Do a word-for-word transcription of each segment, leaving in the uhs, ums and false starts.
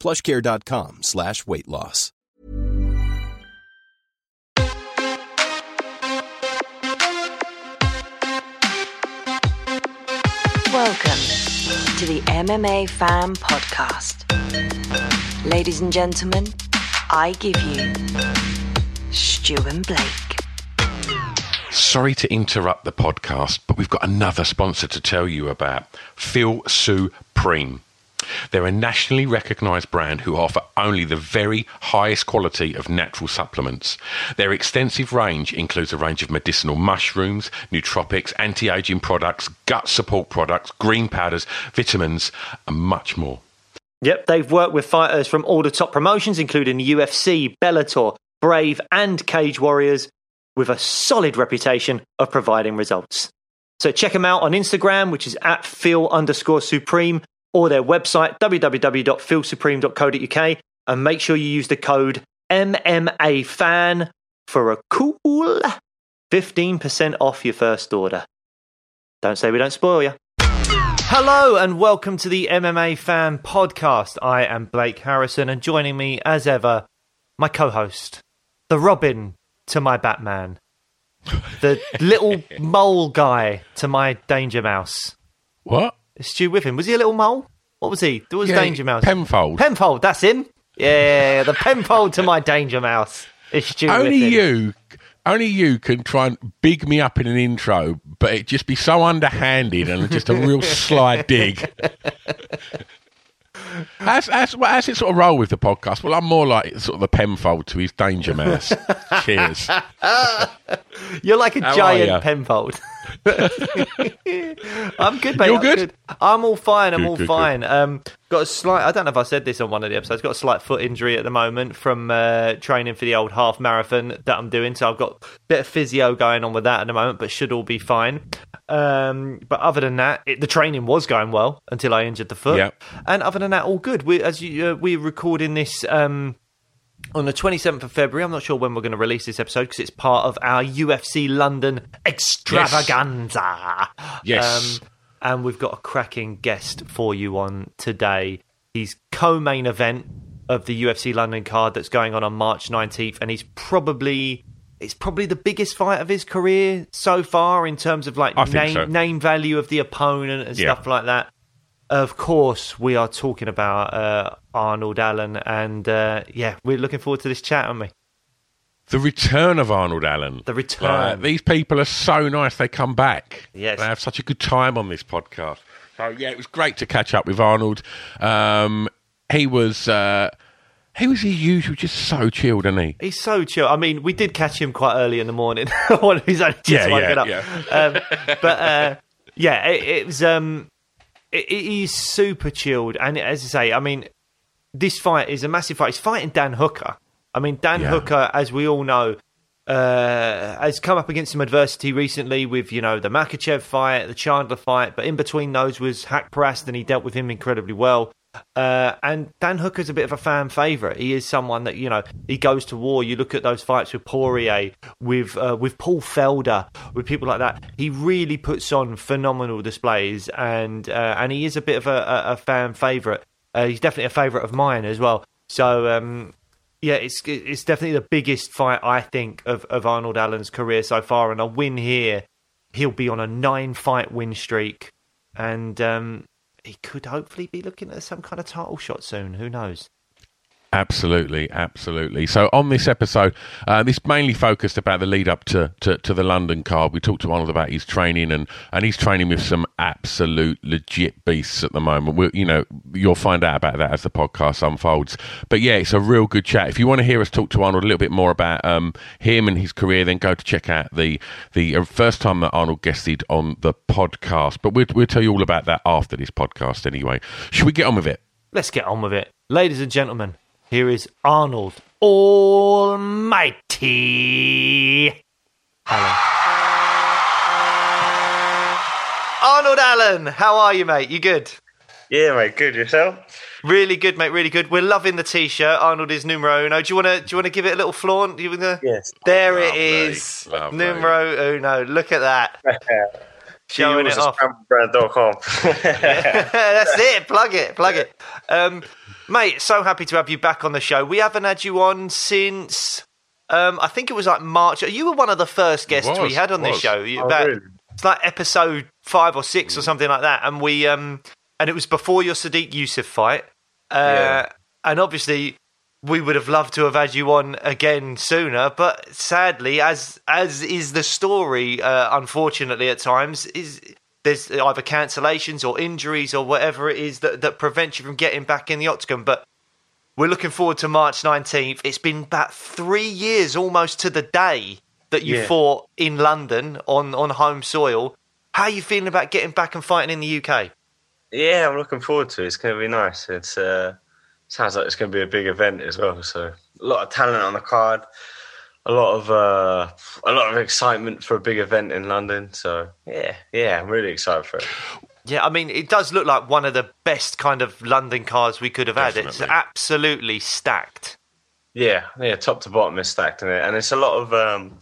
plushcare.com slash weight loss. Welcome to the M M A Fan Podcast. Ladies and gentlemen, I give you Stu and Blake. Sorry to interrupt the podcast, but we've got another sponsor to tell you about. Feel Supreme. They're a nationally recognised brand who offer only the very highest quality of natural supplements. Their extensive range includes a range of medicinal mushrooms, nootropics, anti-aging products, gut support products, green powders, vitamins, and much more. Yep, they've worked with fighters from all the top promotions, including the U F C, Bellator, Brave, and Cage Warriors, with a solid reputation of providing results. So check them out on Instagram, which is at feel underscore supreme, or their website, w w w dot feel supreme dot co dot u k, and make sure you use the code M M A Fan for a cool fifteen percent off your first order. Don't say we don't spoil you. Hello and welcome to the M M A Fan Podcast. I am Blake Harrison, and joining me as ever, my co-host, the Robin to my Batman, the little mole guy to my Danger Mouse. What? Stu with him. Was he a little mole? What was he? There was yeah, Danger Mouse. Penfold. Penfold, that's him. Yeah, the Penfold to my Danger Mouse. It's Stu only with him. you, Only you can try and big me up in an intro, but it'd just be so underhanded and just a real sly dig. As, as, as it sort of roll with the podcast, well, I'm more like sort of the Penfold to his Danger Mouse. Cheers. You're like a How giant Penfold. I'm good, mate. You're I'm good? good. I'm all fine. I'm good, all good, fine. Good. Um, got a slight. I don't know if I said this on one of the episodes. Got a slight foot injury at the moment from uh, training for the old half marathon that I'm doing. So I've got a bit of physio going on with that at the moment, but should all be fine. Um, but other than that, it, the training was going well until I injured the foot. Yep. And other than that, all good. We as you, uh, we're recording this um, on the twenty-seventh of February. I'm not sure when we're going to release this episode because it's part of our U F C London extravaganza. Yes. Um, and we've got a cracking guest for you on today. He's co-main event of the U F C London card that's going on on March nineteenth, and he's probably... It's probably the biggest fight of his career so far in terms of like name, so. name value of the opponent and yeah. stuff like that. Of course, we are talking about uh, Arnold Allen, and uh, yeah, we're looking forward to this chat, aren't we? The return of Arnold Allen. The return. Like, these people are so nice; they come back. Yes, they have such a good time on this podcast. So yeah, it was great to catch up with Arnold. Um, he was. Uh, He was the usual, just so chilled, isn't he? He's so chilled. I mean, we did catch him quite early in the morning. He's only just yeah, waking yeah, up. Yeah. Um, but, uh, yeah, it, it was... Um, it, he's super chilled. And as I say, I mean, this fight is a massive fight. He's fighting Dan Hooker. I mean, Dan yeah. Hooker, as we all know, uh, has come up against some adversity recently with, you know, the Makachev fight, the Chandler fight. But in between those was Haqparast, and he dealt with him incredibly well. Uh, and Dan Hooker's a bit of a fan favourite. He is someone that, you know, he goes to war. You look at those fights with Poirier, with uh, with Paul Felder, with people like that. He really puts on phenomenal displays, and uh, and he is a bit of a, a, a fan favourite. Uh, he's definitely a favourite of mine as well. So, um, yeah, it's it's definitely the biggest fight, I think, of, of Arnold Allen's career so far. And a win here, he'll be on a nine-fight win streak. And... Um, he could hopefully be looking at some kind of title shot soon. Who knows? Absolutely, absolutely. So on this episode, uh, this mainly focused about the lead up to, to, to the London card. We talked to Arnold about his training, and, and he's training with some absolute legit beasts at the moment. We're, you know, you'll find out about that as the podcast unfolds. But yeah, it's a real good chat. If you want to hear us talk to Arnold a little bit more about um, him and his career, then go to check out the the first time that Arnold guested on the podcast. But we'll, we'll tell you all about that after this podcast anyway. Should we get on with it? Let's get on with it. Ladies and gentlemen, here is Arnold Almighty Allen. Arnold Allen, how are you, mate? You good? Yeah, mate. Good. Yourself? Really good, mate. Really good. We're loving the T-shirt. Arnold is numero uno. Do you want to? Do you want to give it a little flaunt? Do you wanna... Yes. There Love it me. is. Love numero me. uno. Look at that. Showing it off. That's it. Plug it. Plug it. Um, mate, so happy to have you back on the show. We haven't had you on since um, I think it was like March. You were one of the first guests was, we had on was. this show. Oh, about, really? It's like episode five or six mm. or something like that, and we um, and it was before your Sodiq Yusuff fight. Uh, yeah. And obviously, we would have loved to have had you on again sooner, but sadly, as as is the story, uh, unfortunately, at times is. There's either cancellations or injuries or whatever it is that, that prevents you from getting back in the octagon. But we're looking forward to March nineteenth. It's been about three years almost to the day that you yeah. fought in London on, on home soil. How are you feeling about getting back and fighting in the U K? Yeah, I'm looking forward to it. It's going to be nice. It's uh, sounds like it's going to be a big event as well. So a lot of talent on the card, a lot of uh, a lot of excitement for a big event in London. So, yeah, yeah, I'm really excited for it. Yeah, I mean, it does look like one of the best kind of London cards we could have Definitely. had. It's absolutely stacked. Yeah, yeah, top to bottom is stacked, isn't it? And it's a lot of, um,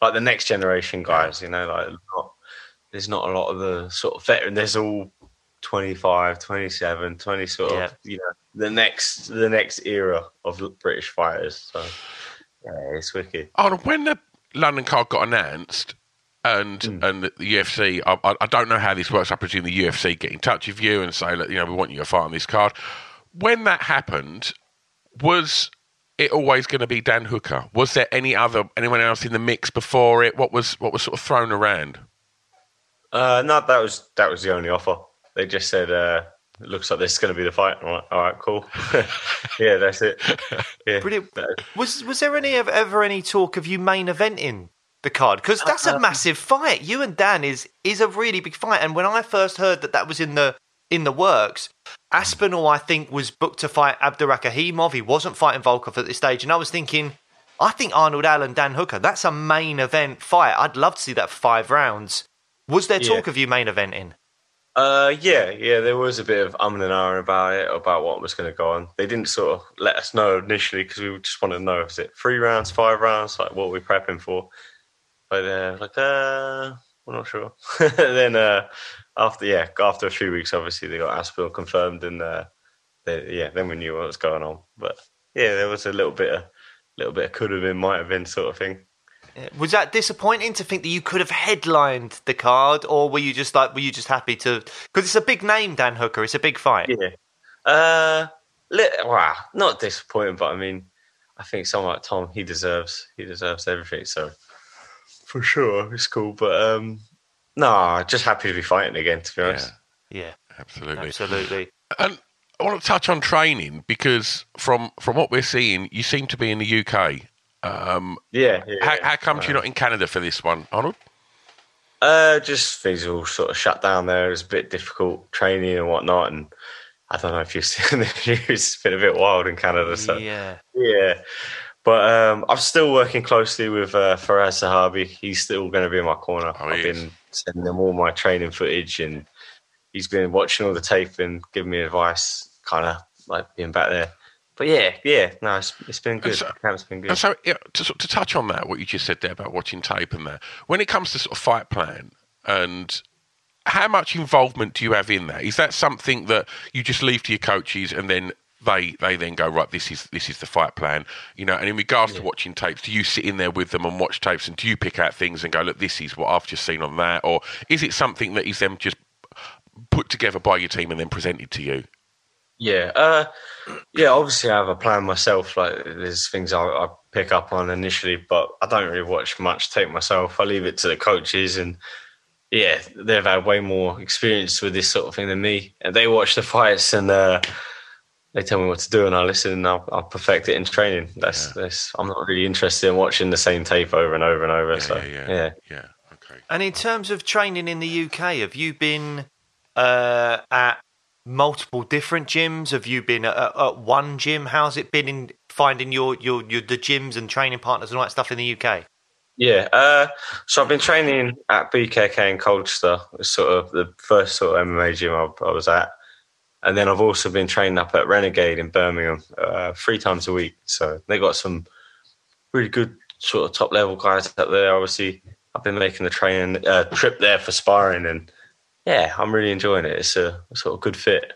like, the next generation guys, you know, like, not, there's not a lot of the sort of veteran. There's all twenty-five, twenty-seven, twenty sort yeah. of, you know, the next, the next era of British fighters, so... Yeah, it's wicked. Arnold, when the London card got announced and mm. and the U F C, I, I don't know how this works. I presume the U F C get in touch with you and say, look, you know, we want you to fight on this card. When that happened, was it always going to be Dan Hooker? Was there any other anyone else in the mix before it? What was what was sort of thrown around? Uh, no, that was that was the only offer. They just said, uh, it looks like this is going to be the fight. I'm like, all right, cool. yeah, that's it. Yeah. Brilliant. Was was there any ever any talk of you main eventing the card? Because that's a massive fight. You and Dan is is a really big fight. And when I first heard that that was in the in the works, Aspinall, I think, was booked to fight Abdurakhimov. He wasn't fighting Volkov at this stage. And I was thinking, I think Arnold Allen, Dan Hooker, that's a main event fight. I'd love to see that for five rounds. Was there talk yeah. of you main eventing? Uh, yeah, yeah, there was a bit of umming and ahhing about it, about what was going to go on. They didn't sort of let us know initially because we just wanted to know, is it three rounds, five rounds, like what we're prepping for? But uh, like, uh, we're not sure. Then uh, after, yeah, after a few weeks, obviously they got Aspinall confirmed, and uh, they, yeah, then we knew what was going on. But yeah, there was a little bit of, little bit of could have been, might have been sort of thing. Was that disappointing to think that you could have headlined the card, or were you just like, were you just happy to? Because it's a big name, Dan Hooker. It's a big fight. Yeah. Uh, let, wow, not disappointing, but I mean, I think someone like Tom, he deserves, he deserves everything. So for sure, it's cool. But um, no, just happy to be fighting again. To be honest. Yeah. yeah. Absolutely. Absolutely. And I want to touch on training because from from what we're seeing, you seem to be in the U K. Um, yeah, yeah, how, yeah. how come uh, you're not in Canada for this one, Arnold? Uh, just things all sort of shut down there. It was a bit difficult training and whatnot, and I don't know if you've seen the news. It's been a bit wild in Canada, so yeah, yeah. But um, I'm still working closely with uh, Faraz Sahabi. He's still going to be in my corner. Oh, I've been sending him all my training footage, and he's been watching all the tape and giving me advice, kind of like being back there. But yeah, yeah, no, it's, it's been good. So, it's been good. And so yeah, to, to touch on that, what you just said there about watching tape and that, when it comes to sort of fight plan, and how much involvement do you have in that? Is that something that you just leave to your coaches, and then they they then go, right, this is this is the fight plan, you know? And in regards yeah. to watching tapes, do you sit in there with them and watch tapes, and do you pick out things and go, look, this is what I've just seen on that, or is it something that is then just put together by your team and then presented to you? Yeah, uh, yeah. Obviously, I have a plan myself. Like, there's things I, I pick up on initially, but I don't really watch much tape myself. I leave it to the coaches, and yeah, they've had way more experience with this sort of thing than me. And they watch the fights, and uh, they tell me what to do, and I listen, and I'll, I'll perfect it in training. That's, yeah. that's. I'm not really interested in watching the same tape over and over and over. Yeah, so yeah, yeah, yeah. yeah. Okay. And in terms of training in the U K, have you been uh, at multiple different gyms? Have you been at, at one gym? How's it been in finding your, your your the gyms and training partners and all that stuff in the U K? Yeah, uh, so I've been training at B K K in Colchester. It's sort of the first sort of M M A gym I, I was at, and then I've also been training up at Renegade in Birmingham uh, three times a week. So they got some really good sort of top level guys up there. Obviously, I've been making the training uh, trip there for sparring and. Yeah, I'm really enjoying it. It's a sort of good fit.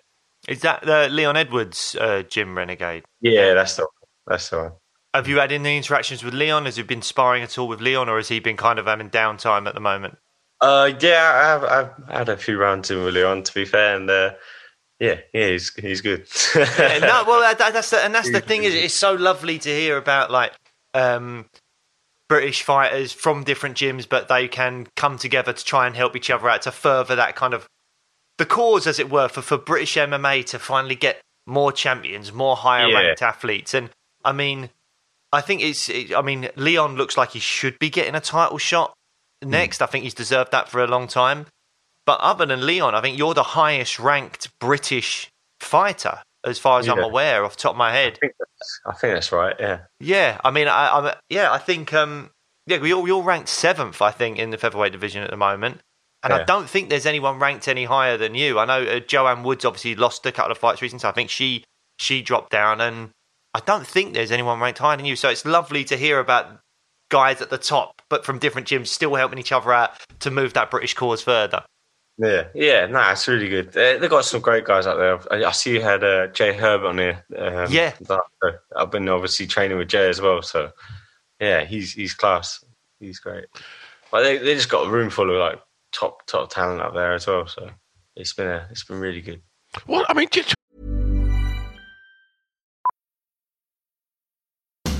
Is that the Leon Edwards uh, gym, Renegade? Yeah, that's the one. That's the one. Have you had any interactions with Leon? Has he been sparring at all with Leon, or has he been kind of having downtime at the moment? Uh, yeah, I've, I've had a few rounds in with Leon, to be fair, and uh, yeah, yeah, he's he's good. yeah, no, well, that, that's the, and that's the thing is, it's so lovely to hear about like. Um, British fighters from different gyms, but they can come together to try and help each other out to further that kind of the cause, as it were, for, for British M M A to finally get more champions, more higher yeah. ranked athletes. And I mean, I think it's, it, I mean, Leon looks like he should be getting a title shot next. Mm. I think he's deserved that for a long time. But other than Leon, I think you're the highest ranked British fighter, as far as yeah. I'm aware, off the top of my head. I think that's, I think that's right, yeah. Yeah, I mean, I, I'm, yeah, I think, um, yeah, we all, we all ranked seventh, I think, in the featherweight division at the moment. And yeah. I don't think there's anyone ranked any higher than you. I know uh, Joanne Woods obviously lost a couple of fights recently, so I think she she dropped down, and I don't think there's anyone ranked higher than you. So it's lovely to hear about guys at the top, but from different gyms, still helping each other out to move that British cause further. Yeah, yeah, no, nah, it's really good. Uh, they've got some great guys out there. I, I see you had uh, Jai Herbert on here. Um, yeah. I've been obviously training with Jai as well, so yeah, he's he's class. He's great. But they they just got a room full of like top top talent out there as well. So it's been a, it's been really good. Well, I mean, just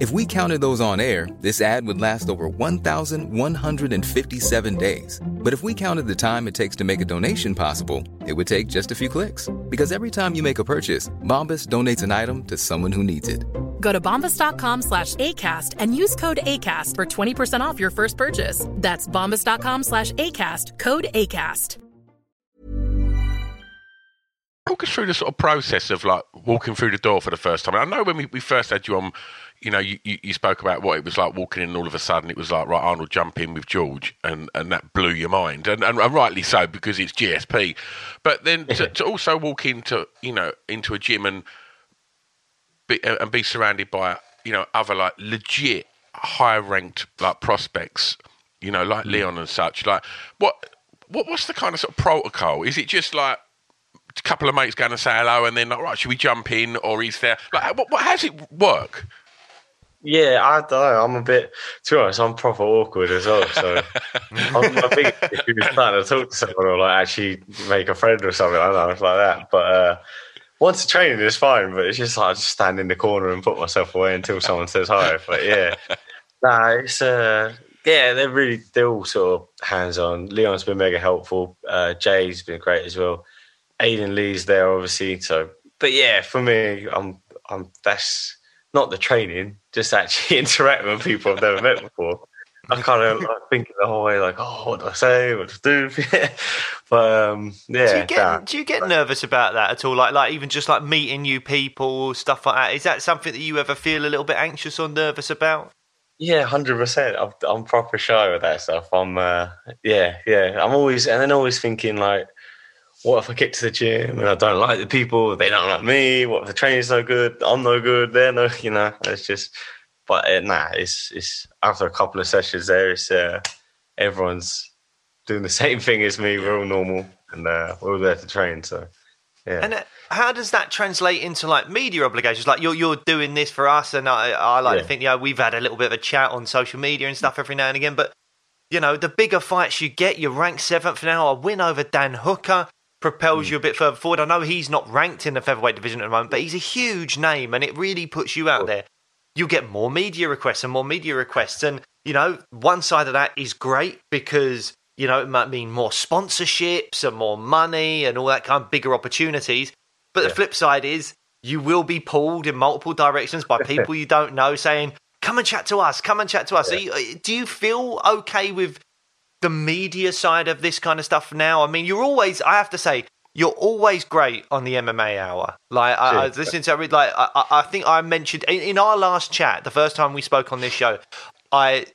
If we counted those on air, this ad would last over one thousand one hundred fifty-seven days. But if we counted the time it takes to make a donation possible, it would take just a few clicks. Because every time you make a purchase, Bombas donates an item to someone who needs it. Go to bombas dot com slash A cast and use code ACAST for twenty percent off your first purchase. That's bombas dot com slash A cast, code ACAST. Walk us through the sort of process of like walking through the door for the first time. I know when we, we first had you on, you know, you, you, you spoke about what it was like walking in, and all of a sudden it was like, right, Arnold, jump in with George, and, and that blew your mind, and, and and rightly so, because it's G S P. But then to, to also walk into, you know, into a gym and be and be surrounded by, you know, other like legit high ranked like prospects, you know, like Leon and such. Like, what what what's the kind of sort of protocol? Is it just like a couple of mates going to say hello, and then like, right, should we jump in, or is there like, what, what, how does it work? Yeah, I don't know. I'm a bit, to be honest, I'm proper awkward as well. So My biggest issue is trying to talk to someone or like actually make a friend or something. I don't know, like that. But uh, once training is fine, but it's just like I just stand in the corner and put myself away until someone says hi. But yeah, nah, it's uh, yeah, they're really they're all sort of hands on. Leon's been mega helpful. Uh, Jay's been great as well. Aiden Lee's there obviously. So, but yeah, for me, I'm I'm that's. Not the training, just actually interact with people I've never met before. I kind of like, thinking the whole way, like, oh, what do I say? What do I do? But um, yeah. Do you get that, do you get nervous about that at all? Like, like even just like meeting new people, stuff like that. Is that something that you ever feel a little bit anxious or nervous about? Yeah, hundred percent. I'm, I'm proper shy with that stuff. I'm, uh, yeah, yeah. I'm always and then always thinking like, what if I get to the gym and I don't like the people? They don't like me. What if the training's no good? I'm no good. They're no, you know. It's just, but uh, nah. It's it's after a couple of sessions there, it's uh, everyone's doing the same thing as me. We're all normal and uh, we're all there to train. So yeah. And uh, how does that translate into like media obligations? Like you're you're doing this for us, and I I like yeah. to think yeah you know, we've had a little bit of a chat on social media and stuff every now and again. But you know the bigger fights you get, you're ranked seventh now. A win over Dan Hooker propels you a bit further forward. I know he's not ranked in the featherweight division at the moment, but he's a huge name and it really puts you out there. You get more media requests and more media requests. And, you know, one side of that is great because, you know, it might mean more sponsorships and more money and all that kind of bigger opportunities. But yeah. the flip side is you will be pulled in multiple directions by people you don't know saying, come and chat to us, come and chat to us. Yeah. Are you, do you feel okay with the media side of this kind of stuff now? I mean, you're always, I have to say, you're always great on the M M A hour. Like, I, I was listening to, like, I, I think I mentioned in, in our last chat, the first time we spoke on this show, I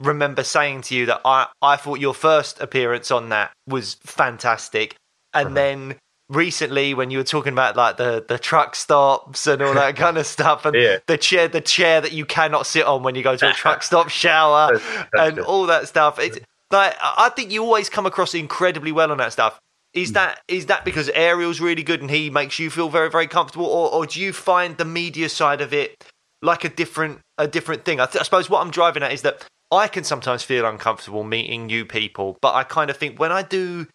remember saying to you that I, I thought your first appearance on that was fantastic. And mm-hmm. then recently when you were talking about like the, the truck stops and all that kind of stuff and yeah. the chair, the chair that you cannot sit on when you go to a truck stop shower that's, that's and good. all that stuff. It's, Like, I think you always come across incredibly well on that stuff. Is that is that because Ariel's really good and he makes you feel very, very comfortable, or, or do you find the media side of it like a different a different thing? I, th- I suppose what I'm driving at is that I can sometimes feel uncomfortable meeting new people, but I kind of think when I do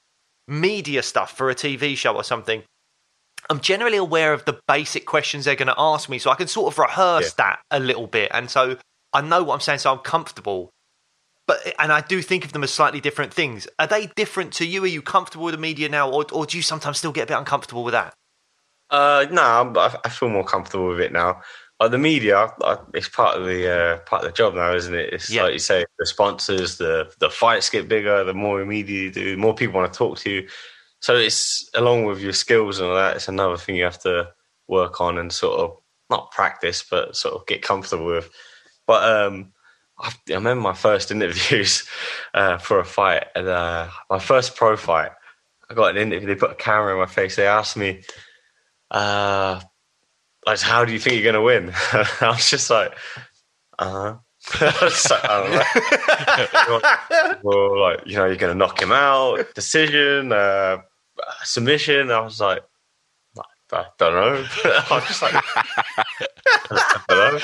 media stuff for a T V show or something, I'm generally aware of the basic questions they're going to ask me, so I can sort of rehearse yeah. that a little bit, and so I know what I'm saying, so I'm comfortable. But, and I do think of them as slightly different things. Are they different to you? Are you comfortable with the media now, or, or do you sometimes still get a bit uncomfortable with that? Uh, no, I, I feel more comfortable with it now. Like the media, I, it's part of the uh, part of the job now, isn't it? It's yeah. like you say, the sponsors, the the fights get bigger, the more media you do, the more people want to talk to you. So it's along with your skills and all that. It's another thing you have to work on and sort of not practice, but sort of get comfortable with. But um. I remember my first interviews uh, for a fight, and uh, my first pro fight, I got an interview. They put a camera in my face. They asked me, uh, like, how do you think you're going to win? I was just like, uh-huh. I was like, I don't know. Well, like, you know, you're going to knock him out, decision, uh, submission. I was like, I don't know. I'm just like, I don't know.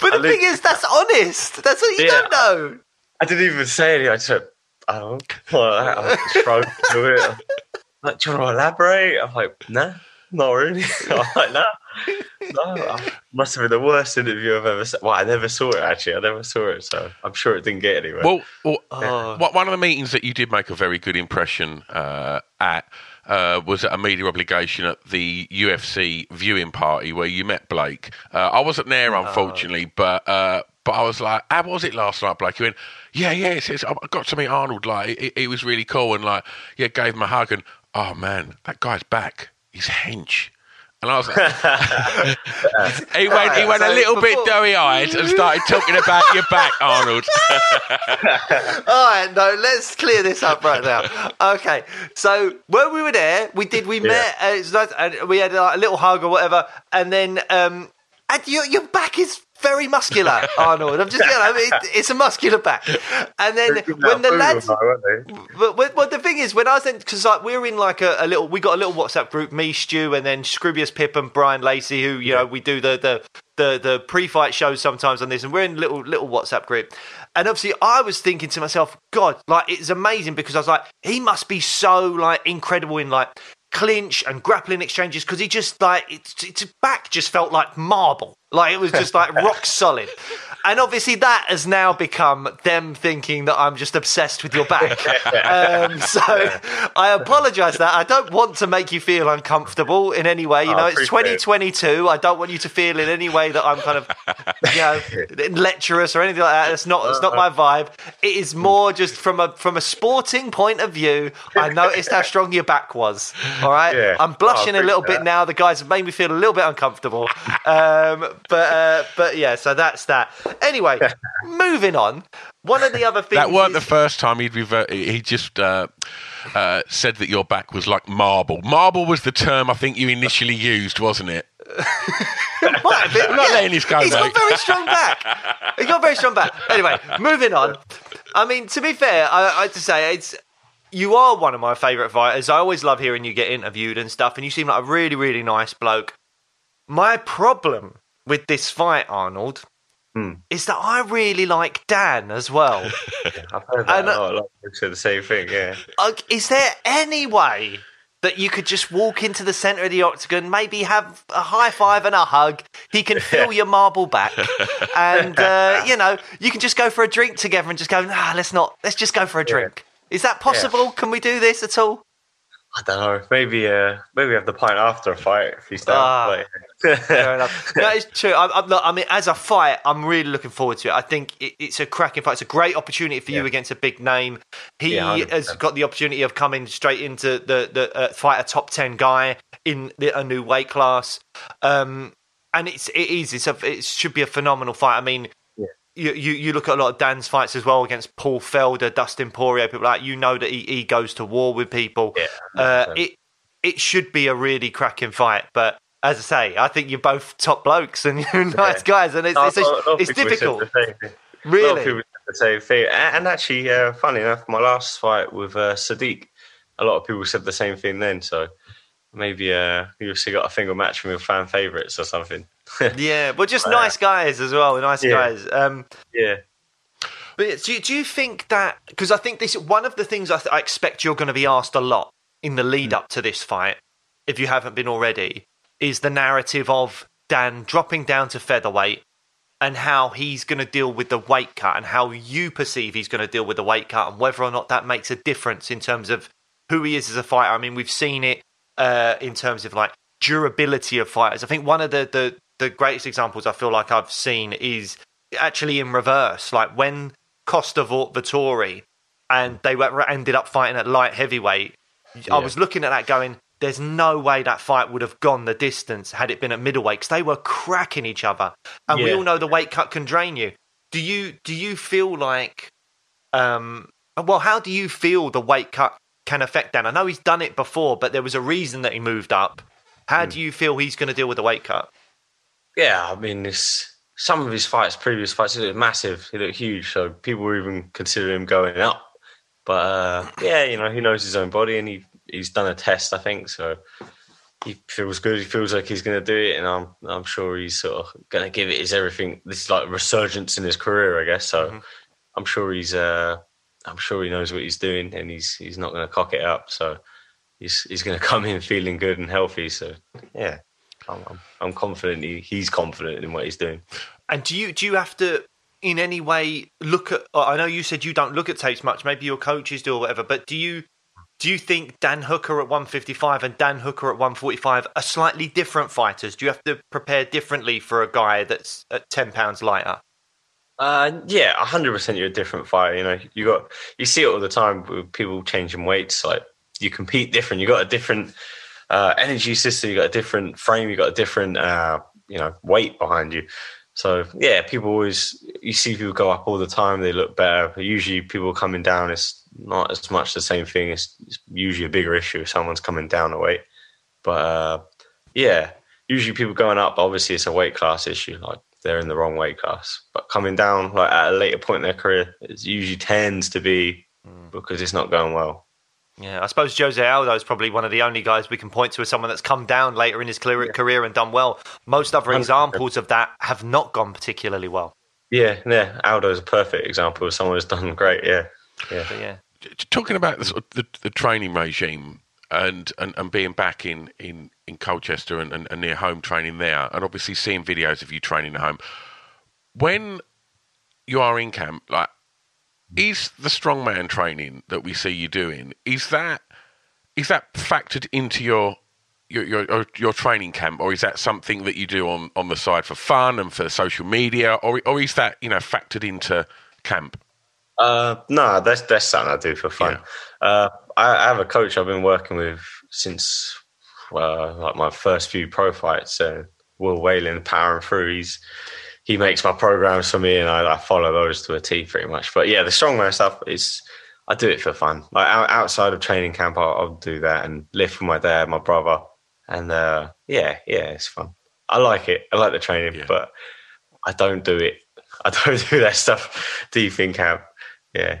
But the least, thing is, that's honest. That's what you yeah, don't know. I, I didn't even say anything. I just went, oh, well, I just shrugged to it. Like, do you want to elaborate? I'm like, no, nah, not really. I'm like, no, nah, no. I must have been the worst interview I've ever seen. Well, I never saw it actually. I never saw it, so I'm sure it didn't get anywhere. Well, well yeah. uh, one of the meetings that you did make a very good impression uh, at. Uh, was at a media obligation at the U F C viewing party where you met Blake. Uh, I wasn't there, unfortunately, no. but uh, but I was like, how was it last night, Blake? You went, yeah, yeah, it says, I got to meet Arnold. Like, it, it was really cool. And, like, yeah, gave him a hug. And, oh, man, that guy's back. He's hench. And I was like, he went, he went so a little before... bit doughy-eyed and started talking about your back, Arnold. All right, no, let's clear this up right now. Okay, so when we were there, we did, we yeah. met, uh, it was nice, and we had like, a little hug or whatever, and then um, And your your back is very muscular, Arnold. I'm just, you know, it, it's a muscular back. And then when the lads, but when, well, the thing is, when I was in, because like we were in like a, a little, we got a little WhatsApp group, me, Stu, and then Scribius Pip and Brian Lacey, who you yeah. know we do the the the the pre-fight shows sometimes on this, and we're in a little little WhatsApp group. And obviously, I was thinking to myself, God, like it's amazing, because I was like, he must be so like incredible in like clinch and grappling exchanges, because he just like its, its back just felt like marble. Like, it was just, like, rock solid. And obviously that has now become them thinking that I'm just obsessed with your back. Um, so I apologise for that. I don't want to make you feel uncomfortable in any way. You know, it's twenty twenty-two. I don't want you to feel in any way that I'm kind of, you know, lecherous or anything like that. It's not, it's not my vibe. It is more just from a from a sporting point of view, I noticed how strong your back was. All right? Yeah. I'm blushing a little bit that. now. The guys have made me feel a little bit uncomfortable. Um But uh, but yeah, so that's that. Anyway, moving on. One of the other things that weren't is- the first time he'd revert. He just uh, uh, said that your back was like marble. Marble was the term I think you initially used, wasn't it? Might have been. I'm not yeah. letting this go. He's mate. got very strong back. He got very strong back. Anyway, moving on. I mean, to be fair, I, I have to say it's. You are one of my favourite fighters. I always love hearing you get interviewed and stuff, and you seem like a really, really nice bloke. My problem with this fight, Arnold, mm. is that I really like Dan as well. Yeah, I've heard that and, a lot. I've said the same thing, yeah. Like, is there any way that you could just walk into the centre of the octagon, maybe have a high five and a hug, he can feel your marble back, and, uh, you know, you can just go for a drink together and just go, nah, let's not, let's just go for a drink. Yeah. Is that possible? Yeah. Can we do this at all? I don't know. Maybe, uh, maybe have the pint after a fight if you start. Uh, fair enough. That is true. I, I, look, I mean, as a fight, I'm really looking forward to it. I think it, it's a cracking fight. It's a great opportunity for yeah. you against a big name. He yeah, has got the opportunity of coming straight into the the uh, fight a top ten guy in the, a new weight class, um, and it's it is it's a, it should be a phenomenal fight. I mean. You, you you look at a lot of Dan's fights as well against Paul Felder, Dustin Poirier, people like that. You know that he, he goes to war with people. Yeah, uh, it it should be a really cracking fight. But as I say, I think you're both top blokes and you're nice yeah. guys, and it's no, it's, no, a, no it's difficult. Really, no the same thing. And actually, uh, funny enough, my last fight with uh, Sodiq, a lot of people said the same thing then. So maybe uh, you've still got a single match from your fan favourites or something. Yeah, well, just uh, nice guys as well. Nice yeah. guys. Um, yeah. But do, do you think that, because I think this one of the things I, th- I expect you're going to be asked a lot in the lead up to this fight, if you haven't been already, is the narrative of Dan dropping down to featherweight and how he's going to deal with the weight cut and how you perceive he's going to deal with the weight cut and whether or not that makes a difference in terms of who he is as a fighter. I mean, we've seen it uh, in terms of like durability of fighters. I think one of the, the The greatest examples I feel like I've seen is actually in reverse, like when Costa fought Vettori and they were, ended up fighting at light heavyweight. Yeah. I was looking at that going, there's no way that fight would have gone the distance had it been at middleweight, because they were cracking each other, and yeah. we all know the weight cut can drain you. Do you do you feel like, um, well, how do you feel the weight cut can affect Dan? I know he's done it before, but there was a reason that he moved up. How mm. do you feel he's going to deal with the weight cut? Yeah, I mean, this, some of his fights, previous fights, he looked massive. He looked huge, so people were even considering him going up. But, uh, yeah, you know, he knows his own body, and he he's done a test, I think, so he feels good. He feels like he's going to do it, and I'm I'm sure he's sort of going to give it his everything. This is like a resurgence in his career, I guess, so mm-hmm. I'm sure he's uh, I'm sure he knows what he's doing, and he's he's not going to cock it up, so he's, he's going to come in feeling good and healthy, so, yeah. I'm, I'm confident he, he's confident in what he's doing. And do you do you have to in any way look at, I know you said you don't look at tapes much, maybe your coaches do or whatever, but do you do you think Dan Hooker at one fifty-five and Dan Hooker at one forty-five are slightly different fighters? Do you have to prepare differently for a guy that's at ten pounds lighter? Uh, yeah, one hundred percent you're a different fighter. You know, you got you see it all the time with people changing weights, like you compete different, you got a different Uh, energy system, you got a different frame, you got a different, uh, you know, weight behind you. So yeah, people always, you see people go up all the time, they look better. But usually people coming down, it's not as much the same thing. It's, it's usually a bigger issue if someone's coming down a weight. But uh, yeah, usually people going up, obviously it's a weight class issue, like they're in the wrong weight class. But coming down, like at a later point in their career, it usually tends to be mm. because it's not going well. Yeah, I suppose Jose Aldo is probably one of the only guys we can point to as someone that's come down later in his career, yeah. career and done well. Most other examples of that have not gone particularly well. Yeah, yeah. Aldo is a perfect example of someone who's done great. Yeah, yeah. But yeah. Talking about the, the, the training regime and, and, and being back in, in, in Colchester and, and, and near home training there, and obviously seeing videos of you training at home. When you are in camp, like, is the strongman training that we see you doing, is that is that factored into your your your, your training camp, or is that something that you do on, on the side for fun and for social media, or or is that, you know, factored into camp? Uh, no, that's that's something I do for fun. Yeah. Uh, I, I have a coach I've been working with since uh, like my first few pro fights. Uh, Will Whalen, powering through. He's he makes my programs for me, and I, I follow those to a T pretty much. But yeah, the strongman stuff is I do it for fun. Like outside of training camp, I'll, I'll do that and lift with my dad, my brother, and uh, yeah, yeah, it's fun. I like it. I like the training, yeah. but I don't do it. I don't do that stuff deep in camp. Yeah.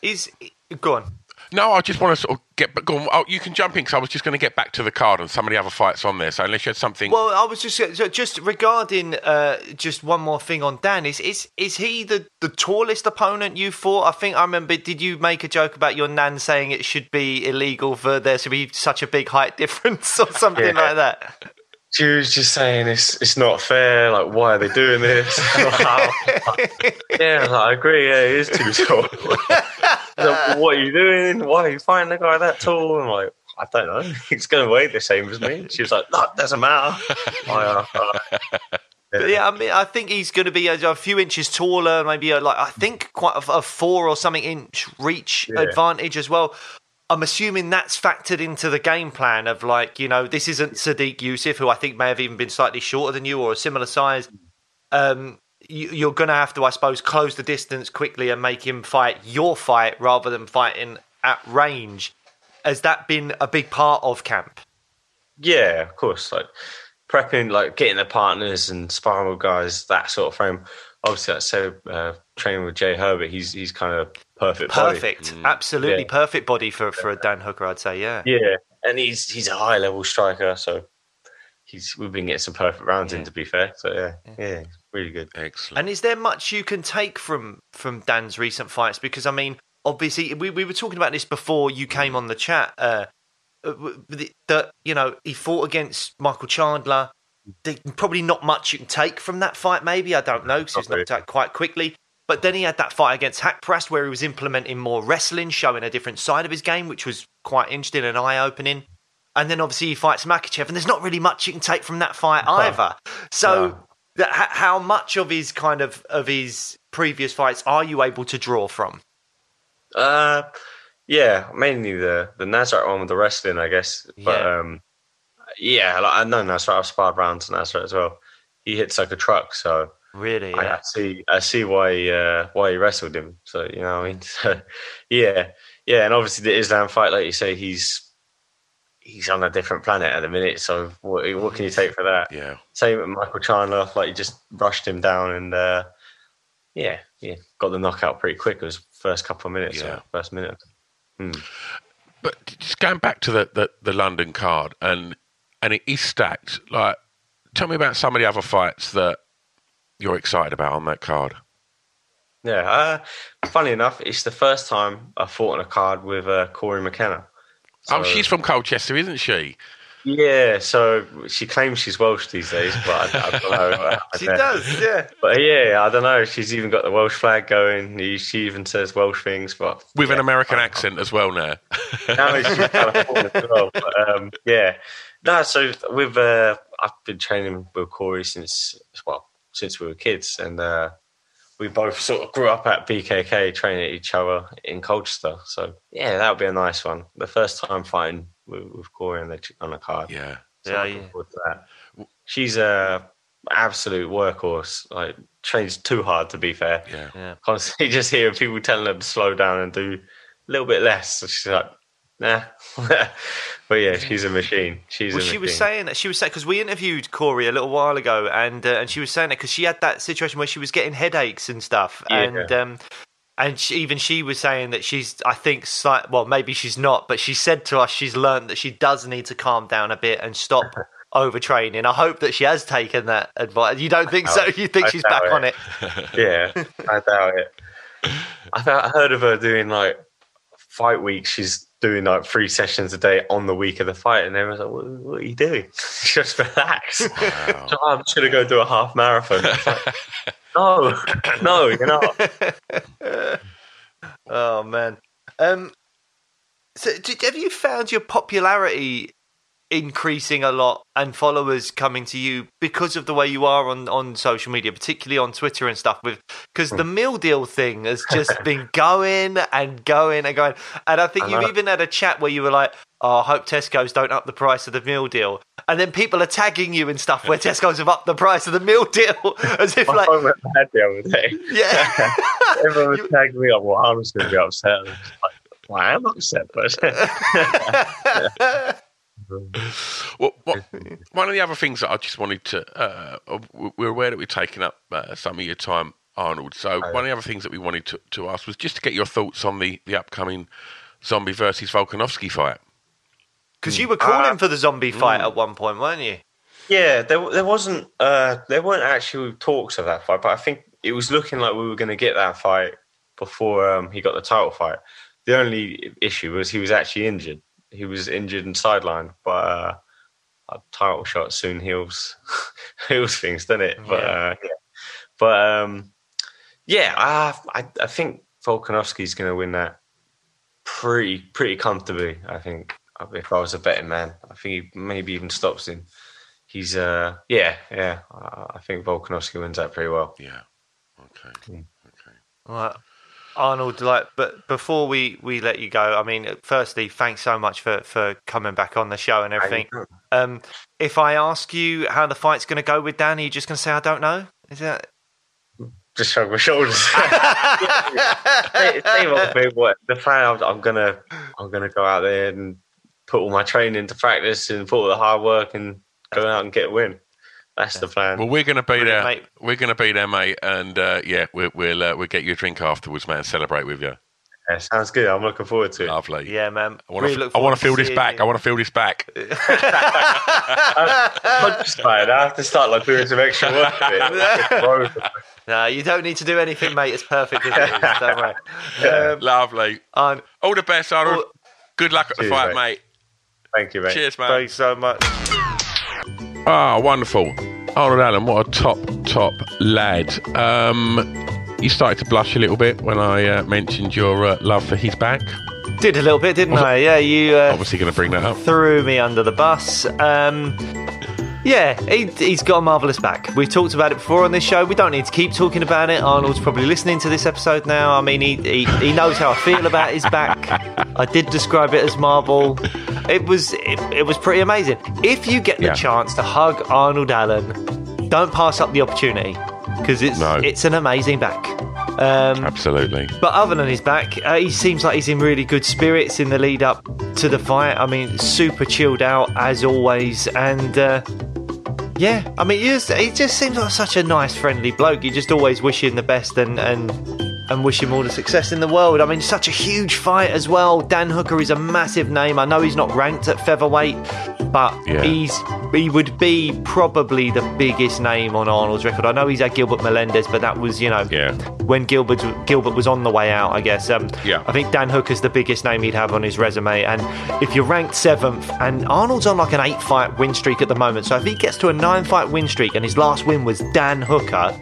Is go on. No, I just want to sort of get back. Go on. Oh, you can jump in because I was just going to get back to the card and some of the other fights on there. So unless you had something, well, I was just just regarding uh, just one more thing on Dan. Is is is he the, the tallest opponent you fought? I think I remember. Did you make a joke about your nan saying it should be illegal for there to be such a big height difference or something yeah. like that? She was just saying it's it's not fair. Like, why are they doing this? yeah, I agree. Yeah, it is too tall. Like, what are you doing? Why are you fighting a guy that tall? I'm like, I don't know. He's going to weigh the same as me. She was like, no, it doesn't matter. I, uh, uh, yeah. yeah, I mean, I think he's going to be a, a few inches taller, maybe a, like I think quite a, a four or something inch reach yeah. advantage as well. I'm assuming that's factored into the game plan of like, you know, this isn't Sodiq Yusuff, who I think may have even been slightly shorter than you or a similar size. Um, you, you're going to have to, I suppose, close the distance quickly and make him fight your fight rather than fighting at range. Has that been a big part of camp? Yeah, of course. Like prepping, like getting the partners and sparring with guys, that sort of frame. Obviously, I'd say uh, training with Jai Herbert, he's he's kind of perfect body. Perfect, mm. absolutely yeah. perfect body for, for a Dan Hooker, I'd say, yeah. Yeah, and he's he's a high-level striker, so he's we've been getting some perfect rounds yeah. in, to be fair. So, yeah, yeah, yeah, really good. Excellent. And is there much you can take from, from Dan's recent fights? Because, I mean, obviously, we, we were talking about this before you came on the chat, uh, that, you know, he fought against Michael Chandler. Probably not much you can take from that fight, maybe. I don't know, because he was knocked out quite quickly. But then he had that fight against Haqparast where he was implementing more wrestling, showing a different side of his game, which was quite interesting and eye-opening. And then obviously he fights Makachev, and there's not really much you can take from that fight no. either. So no. that, how much of his kind of, of his previous fights are you able to draw from? Uh, yeah, mainly the, the Nasrat one with the wrestling, I guess. But, yeah. um Yeah, like, I know Nasrat. I've sparred rounds on Nasrat as well. He hits like a truck, so really, I, yeah. I see. I see why uh, why he wrestled him. So you know, what I mean, so, yeah, yeah, and obviously the Islam fight, like you say, he's he's on a different planet at the minute. So what, what can you take for that? Yeah, same with Michael Chandler. Like he just rushed him down, and uh, yeah, yeah, got the knockout pretty quick. It was first couple of minutes, yeah. or first minute. Mm. But just going back to the, the, the London card, and and it is stacked. Like, tell me about some of the other fights that you're excited about on that card. Yeah, uh, funny enough, it's the first time I fought on a card with uh, Corey McKenna. So, oh, she's from Colchester, isn't she? Yeah, so she claims she's Welsh these days, but I, I don't know. She does, yeah. But yeah, I don't know. She's even got the Welsh flag going. She even says Welsh things, but with yeah, an American accent as well now. Now she's California as well. But, um, yeah, no. So with uh, I've been training with Corey since well since we were kids, and uh, we both sort of grew up at B K K, training at each other in Colchester. So yeah, that would be a nice one. The first time fighting with Corey on the on a card. Yeah. So yeah, yeah. That. She's a absolute workhorse. Like, trains too hard, to be fair. Yeah. yeah. Constantly just hearing people telling her to slow down and do a little bit less. So she's like, nah. But yeah, she's a machine. She's well, a she machine. was saying that she was saying because we interviewed Corey a little while ago, and uh, and she was saying that because she had that situation where she was getting headaches and stuff, yeah. and um. And she, even she was saying that she's, I think, well, maybe she's not, but she said to us she's learned that she does need to calm down a bit and stop overtraining. I hope that she has taken that advice. You don't think so? It. You think I she's back it. on it? Yeah, I doubt it. I thought I heard of her doing, like, fight week. She's doing, like, three sessions a day on the week of the fight. And everyone's like, what, what are you doing? Just relax. Wow. So I'm just going to go do a half marathon. No, no, you're not. Oh, man. Um, so, have you found your popularity increasing a lot and followers coming to you because of the way you are on, on social media, particularly on Twitter and stuff? With Because the meal deal thing has just been going and going and going. And I think I you've even had a chat where you were like, oh, I hope Tesco's don't up the price of the meal deal. And then people are tagging you and stuff where Tesco's have upped the price of the meal deal. As if, like, I had the other day. Yeah. Everyone was tagging me up. Well, I was going to be upset. I, like, well, I am upset, but... well, what, one of the other things that I just wanted to... Uh, we're aware that we're taking up uh, some of your time, Arnold. So oh, one yeah. of the other things that we wanted to, to ask was just to get your thoughts on the, the upcoming Zombie versus Volkanovski fight. Because you were calling uh, for the zombie fight mm. at one point, weren't you? Yeah, there there wasn't uh, there weren't actually talks of that fight, but I think it was looking like we were going to get that fight before um, he got the title fight. The only issue was he was actually injured. He was injured and sidelined, but uh, a title shot soon heals heals things, doesn't it? But yeah, uh, yeah. but um, yeah, I, I I think Volkanovski's going to win that pretty pretty comfortably, I think. If I was a betting man, I think he maybe even stops him. He's, uh, yeah, yeah. I think Volkanovski wins that pretty well. Yeah. Okay. Mm. Okay. All right, Arnold. Like, but before we, we let you go, I mean, firstly, thanks so much for, for coming back on the show and everything. Um, if I ask you how the fight's going to go with Dan, are you just going to say I don't know? Is that? Just shrug my shoulders. The plan. I'm gonna I'm gonna go out there and put all my training into practice and put all the hard work and go out and get a win. That's yeah. the plan. Well, we're going to be there. Mate. We're going to be there, mate. And uh, yeah, we'll we'll, uh, we'll get you a drink afterwards, man. Celebrate with you. Yeah, sounds good. I'm looking forward to it. Lovely. Yeah, man. I want really to feel, feel this back. You. I want to feel this back. I'm just tired. I have to start like doing some extra work. With it. No, you don't need to do anything, mate. It's perfect. Isn't it? It's don't worry. Yeah. Um, Lovely. Um, all the best, Arnold. All, good luck at the Cheers, fight, mate. mate. Thank you, mate. Cheers, mate. Thanks so much. Ah, oh, wonderful. Arnold Allen, what a top, top lad. Um, you started to blush a little bit when I uh, mentioned your uh, love for his back. Did a little bit, didn't I? I? Yeah, you... Uh, obviously going to bring that up. Threw me under the bus. Um... Yeah, he, he's got a marvellous back. We've talked about it before on this show. We don't need to keep talking about it. Arnold's probably listening to this episode now. I mean, he he, he knows how I feel about his back. I did describe it as marble. It was it, it was pretty amazing. If you get the yeah. chance to hug Arnold Allen, don't pass up the opportunity because it's no. it's an amazing back. Um, Absolutely. But other than his back, uh, he seems like he's in really good spirits in the lead up to the fight. I mean, super chilled out as always, and. Uh, Yeah, I mean, he just, he just seems like such a nice, friendly bloke. You just always wish him the best and, and and wish him all the success in the world. I mean, such a huge fight as well. Dan Hooker is a massive name. I know he's not ranked at featherweight, but yeah. he's he would be probably the biggest name on Arnold's record. I know he's had Gilbert Melendez, but that was, you know, yeah. when Gilbert Gilbert was on the way out, I guess. Um, yeah. I think Dan Hooker's the biggest name he'd have on his resume. And if you're ranked seventh, and Arnold's on like an eight-fight win streak at the moment, so if he gets to a nine-fight win streak and his last win was Dan Hooker,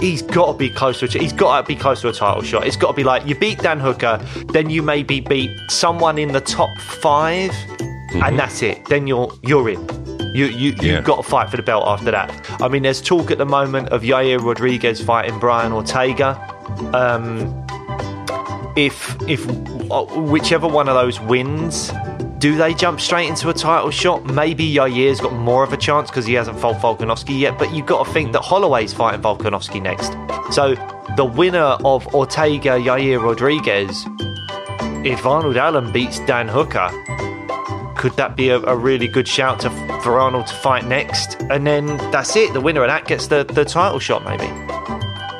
he's got to be close to a, he's got to be close to a title shot. It's got to be like, you beat Dan Hooker, then you maybe beat someone in the top five, mm-hmm. and that's it. Then you're you're in. You you yeah. you've got to fight for the belt after that. I mean, there's talk at the moment of Yair Rodriguez fighting Brian Ortega. Um, if if whichever one of those wins, do they jump straight into a title shot? Maybe Yair's got more of a chance because he hasn't fought Volkanovski yet, but you've got to think that Holloway's fighting Volkanovski next. So the winner of Ortega, Yair Rodriguez, if Arnold Allen beats Dan Hooker, could that be a, a really good shout to, for Arnold to fight next? And then that's it. The winner of that gets the, the title shot, maybe.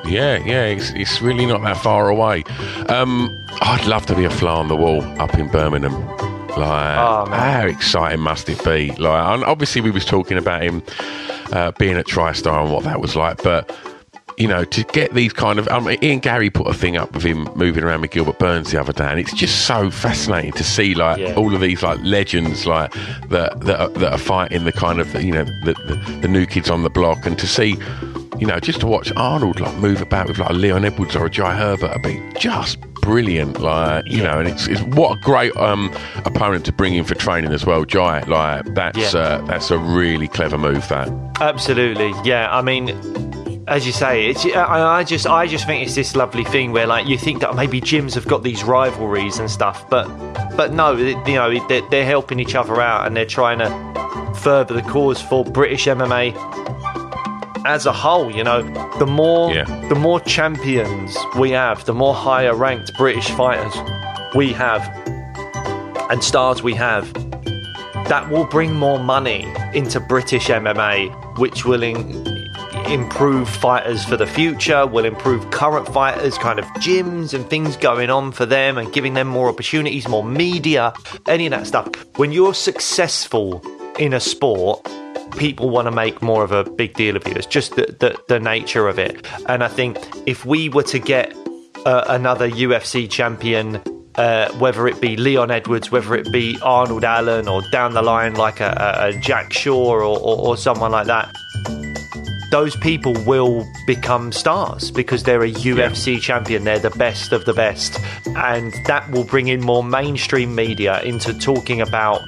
Yeah, yeah, it's, it's really not that far away. Um, I'd love to be a fly on the wall up in Birmingham. Like, oh, how exciting must it be? Like, and obviously we was talking about him uh, being at TriStar and what that was like, but you know, to get these kind of, I mean, Ian Gary put a thing up with him moving around with Gilbert Burns the other day, and it's just so fascinating to see, like, yeah. all of these like legends, like that that are, that are fighting the kind of, you know, the, the the new kids on the block, and to see, you know, just to watch Arnold like move about with like a Leon Edwards or a Jai Herbert, it'd be just brilliant, like, you know, and it's, it's what a great um, opponent to bring in for training as well, Jai. Like, that's yeah. uh, that's a really clever move, that. Absolutely, yeah. I mean, as you say, it's I, I just I just think it's this lovely thing where, like, you think that maybe gyms have got these rivalries and stuff, but but no, you know, they're, they're helping each other out and they're trying to further the cause for British M M A. As a whole, you know, the more yeah. the more champions we have, the more higher ranked British fighters we have and stars we have, that will bring more money into British M M A, which will in- improve fighters for the future, will improve current fighters, kind of gyms and things going on for them and giving them more opportunities, more media, any of that stuff. When you're successful in a sport, people want to make more of a big deal of it. It's just the, the, the nature of it. And I think if we were to get uh, another U F C champion, uh, whether it be Leon Edwards, whether it be Arnold Allen, or down the line like a, a, a Jack Shaw or, or, or someone like that, those people will become stars because they're a U F C yeah. champion. They're the best of the best. And that will bring in more mainstream media into talking about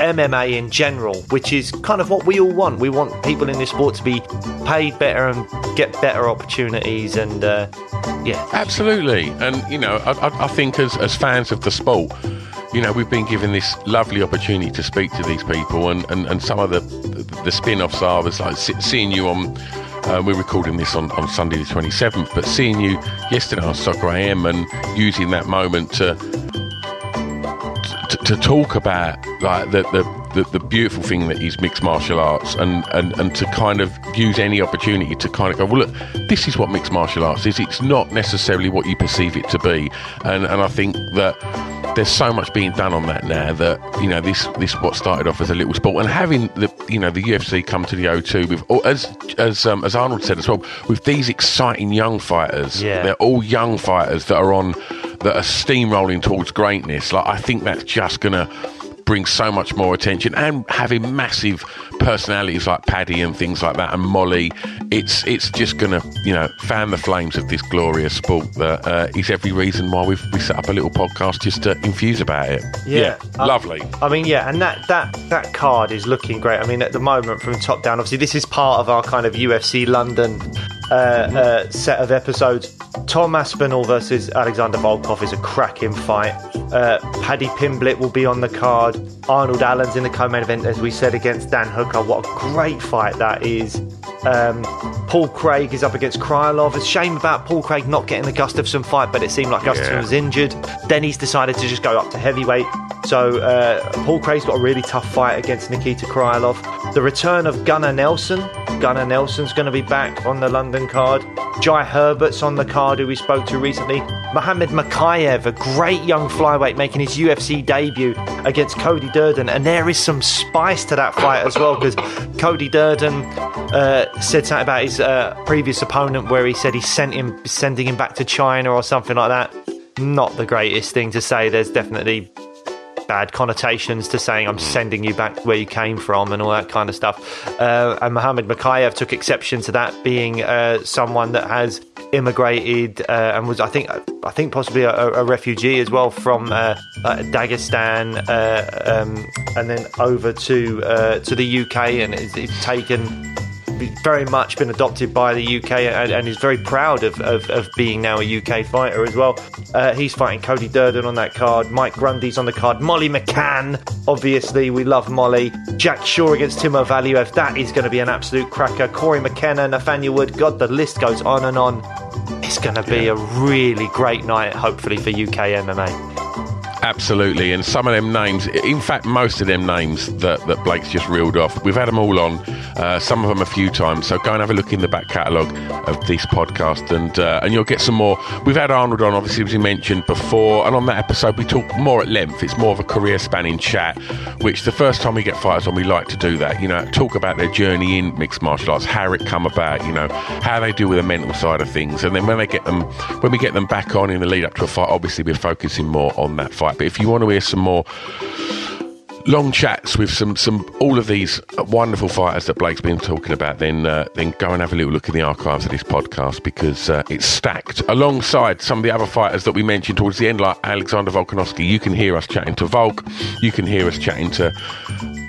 M M A in general, which is kind of what we all want. We want people in this sport to be paid better and get better opportunities, and uh, yeah, absolutely. And you know, I, I think as as fans of the sport, you know, we've been given this lovely opportunity to speak to these people, and and, and some of the the spin-offs are was like seeing you on. Uh, we're recording this on, on Sunday the twenty-seventh, but seeing you yesterday on Soccer A M and using that moment to. To, to talk about like the, the, the, the beautiful thing that is mixed martial arts, and, and, and to kind of use any opportunity to kind of go, well, look, this is what mixed martial arts is. It's not necessarily what you perceive it to be. And and I think that there's so much being done on that now that, you know, this this what started off as a little sport, and having the, you know, the U F C come to the O two with, or as as um, as Arnold said as well, with these exciting young fighters. Yeah. They're all young fighters that are on that are steamrolling towards greatness. Like, I think that's just going to bring so much more attention, and having massive personalities like Paddy and things like that, and Molly, it's it's just going to, you know, fan the flames of this glorious sport that uh, is every reason why we've we set up a little podcast just to infuse about it. Yeah. yeah um, lovely. I mean, yeah, and that, that, that card is looking great. I mean, at the moment, from top down, obviously, this is part of our kind of U F C London Uh, mm-hmm. uh, set of episodes. Tom Aspinall versus Alexander Volkov is a cracking fight. Uh, Paddy Pimblett will be on the card. Arnold Allen's in the co-main event, as we said, against Dan Hooker. What a great fight that is. Um, Paul Craig is up against Krylov. It's a shame about Paul Craig not getting the Gustafsson fight, but it seemed like Gustafsson yeah. was injured. Then he's decided to just go up to heavyweight. So uh, Paul Craig's got a really tough fight against Nikita Krylov. The return of Gunnar Nelson Gunnar Nelson's going to be back on the London card. Jai Herbert's on the card, who we spoke to recently. Mohammed Makachev, a great young flyweight, making his U F C debut against Cody Durden. And there is some spice to that fight as well, because Cody Durden uh, said something about his uh, previous opponent where he said he sent him, sending him back to China or something like that. Not the greatest thing to say. There's definitely bad connotations to saying I'm sending you back where you came from and all that kind of stuff. Uh, and Mohammed Makachev took exception to that, being uh, someone that has immigrated uh, and was, I think, I think possibly a, a refugee as well from uh, uh, Dagestan, uh, um, and then over to uh, to the U K, and it's, it's taken. very much been adopted by the U K, and, and is very proud of, of, of being now a U K fighter as well. Uh, he's fighting Cody Durden on that card. Mike Grundy's on the card. Molly McCann, obviously, we love Molly. Jack Shaw against Timo Valiyev, that is going to be an absolute cracker. Corey McKenna, Nathaniel Wood, God, the list goes on and on. It's going to be yeah. a really great night, hopefully, for U K M M A. Absolutely, and some of them names, in fact most of them names that, that Blake's just reeled off, we've had them all on, uh, some of them a few times, so go and have a look in the back catalogue of this podcast, and uh, and you'll get some more. We've had Arnold on, obviously, as we mentioned before, and on that episode we talk more at length. It's more of a career spanning chat, which the first time we get fighters on we like to do that, you know, talk about their journey in mixed martial arts, how it come about, you know, how they deal with the mental side of things, and then when they get them, when we get them back on in the lead up to a fight, obviously we're focusing more on that fight. But if you want to hear some more long chats with some, some all of these wonderful fighters that Blake's been talking about, then uh, then go and have a little look in the archives of this podcast, because uh, it's stacked alongside some of the other fighters that we mentioned towards the end, like Alexander Volkanovski. You can hear us chatting to Volk. You can hear us chatting to...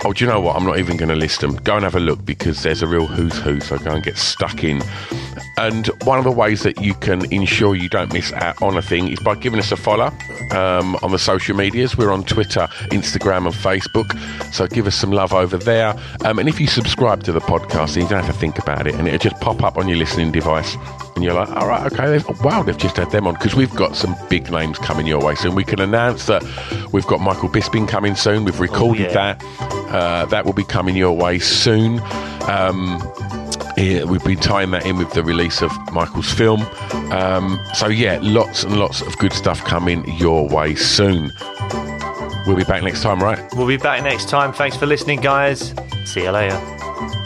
Oh, do you know what? I'm not even going to list them. Go and have a look, because there's a real who's who, so go and get stuck in. And one of the ways that you can ensure you don't miss out on a thing is by giving us a follow um, on the social medias. We're on Twitter, Instagram and Facebook, so give us some love over there. Um, and if you subscribe to the podcast, then you don't have to think about it, and it'll just pop up on your listening device. And you're like, all right, okay, they've, oh, wow, they've just had them on, because we've got some big names coming your way soon. We can announce that we've got Michael Bisping coming soon. We've recorded oh, yeah. that. Uh, that will be coming your way soon. Um, it, we've been tying that in with the release of Michael's film. Um, so, yeah, lots and lots of good stuff coming your way soon. We'll be back next time, right? We'll be back next time. Thanks for listening, guys. See you later.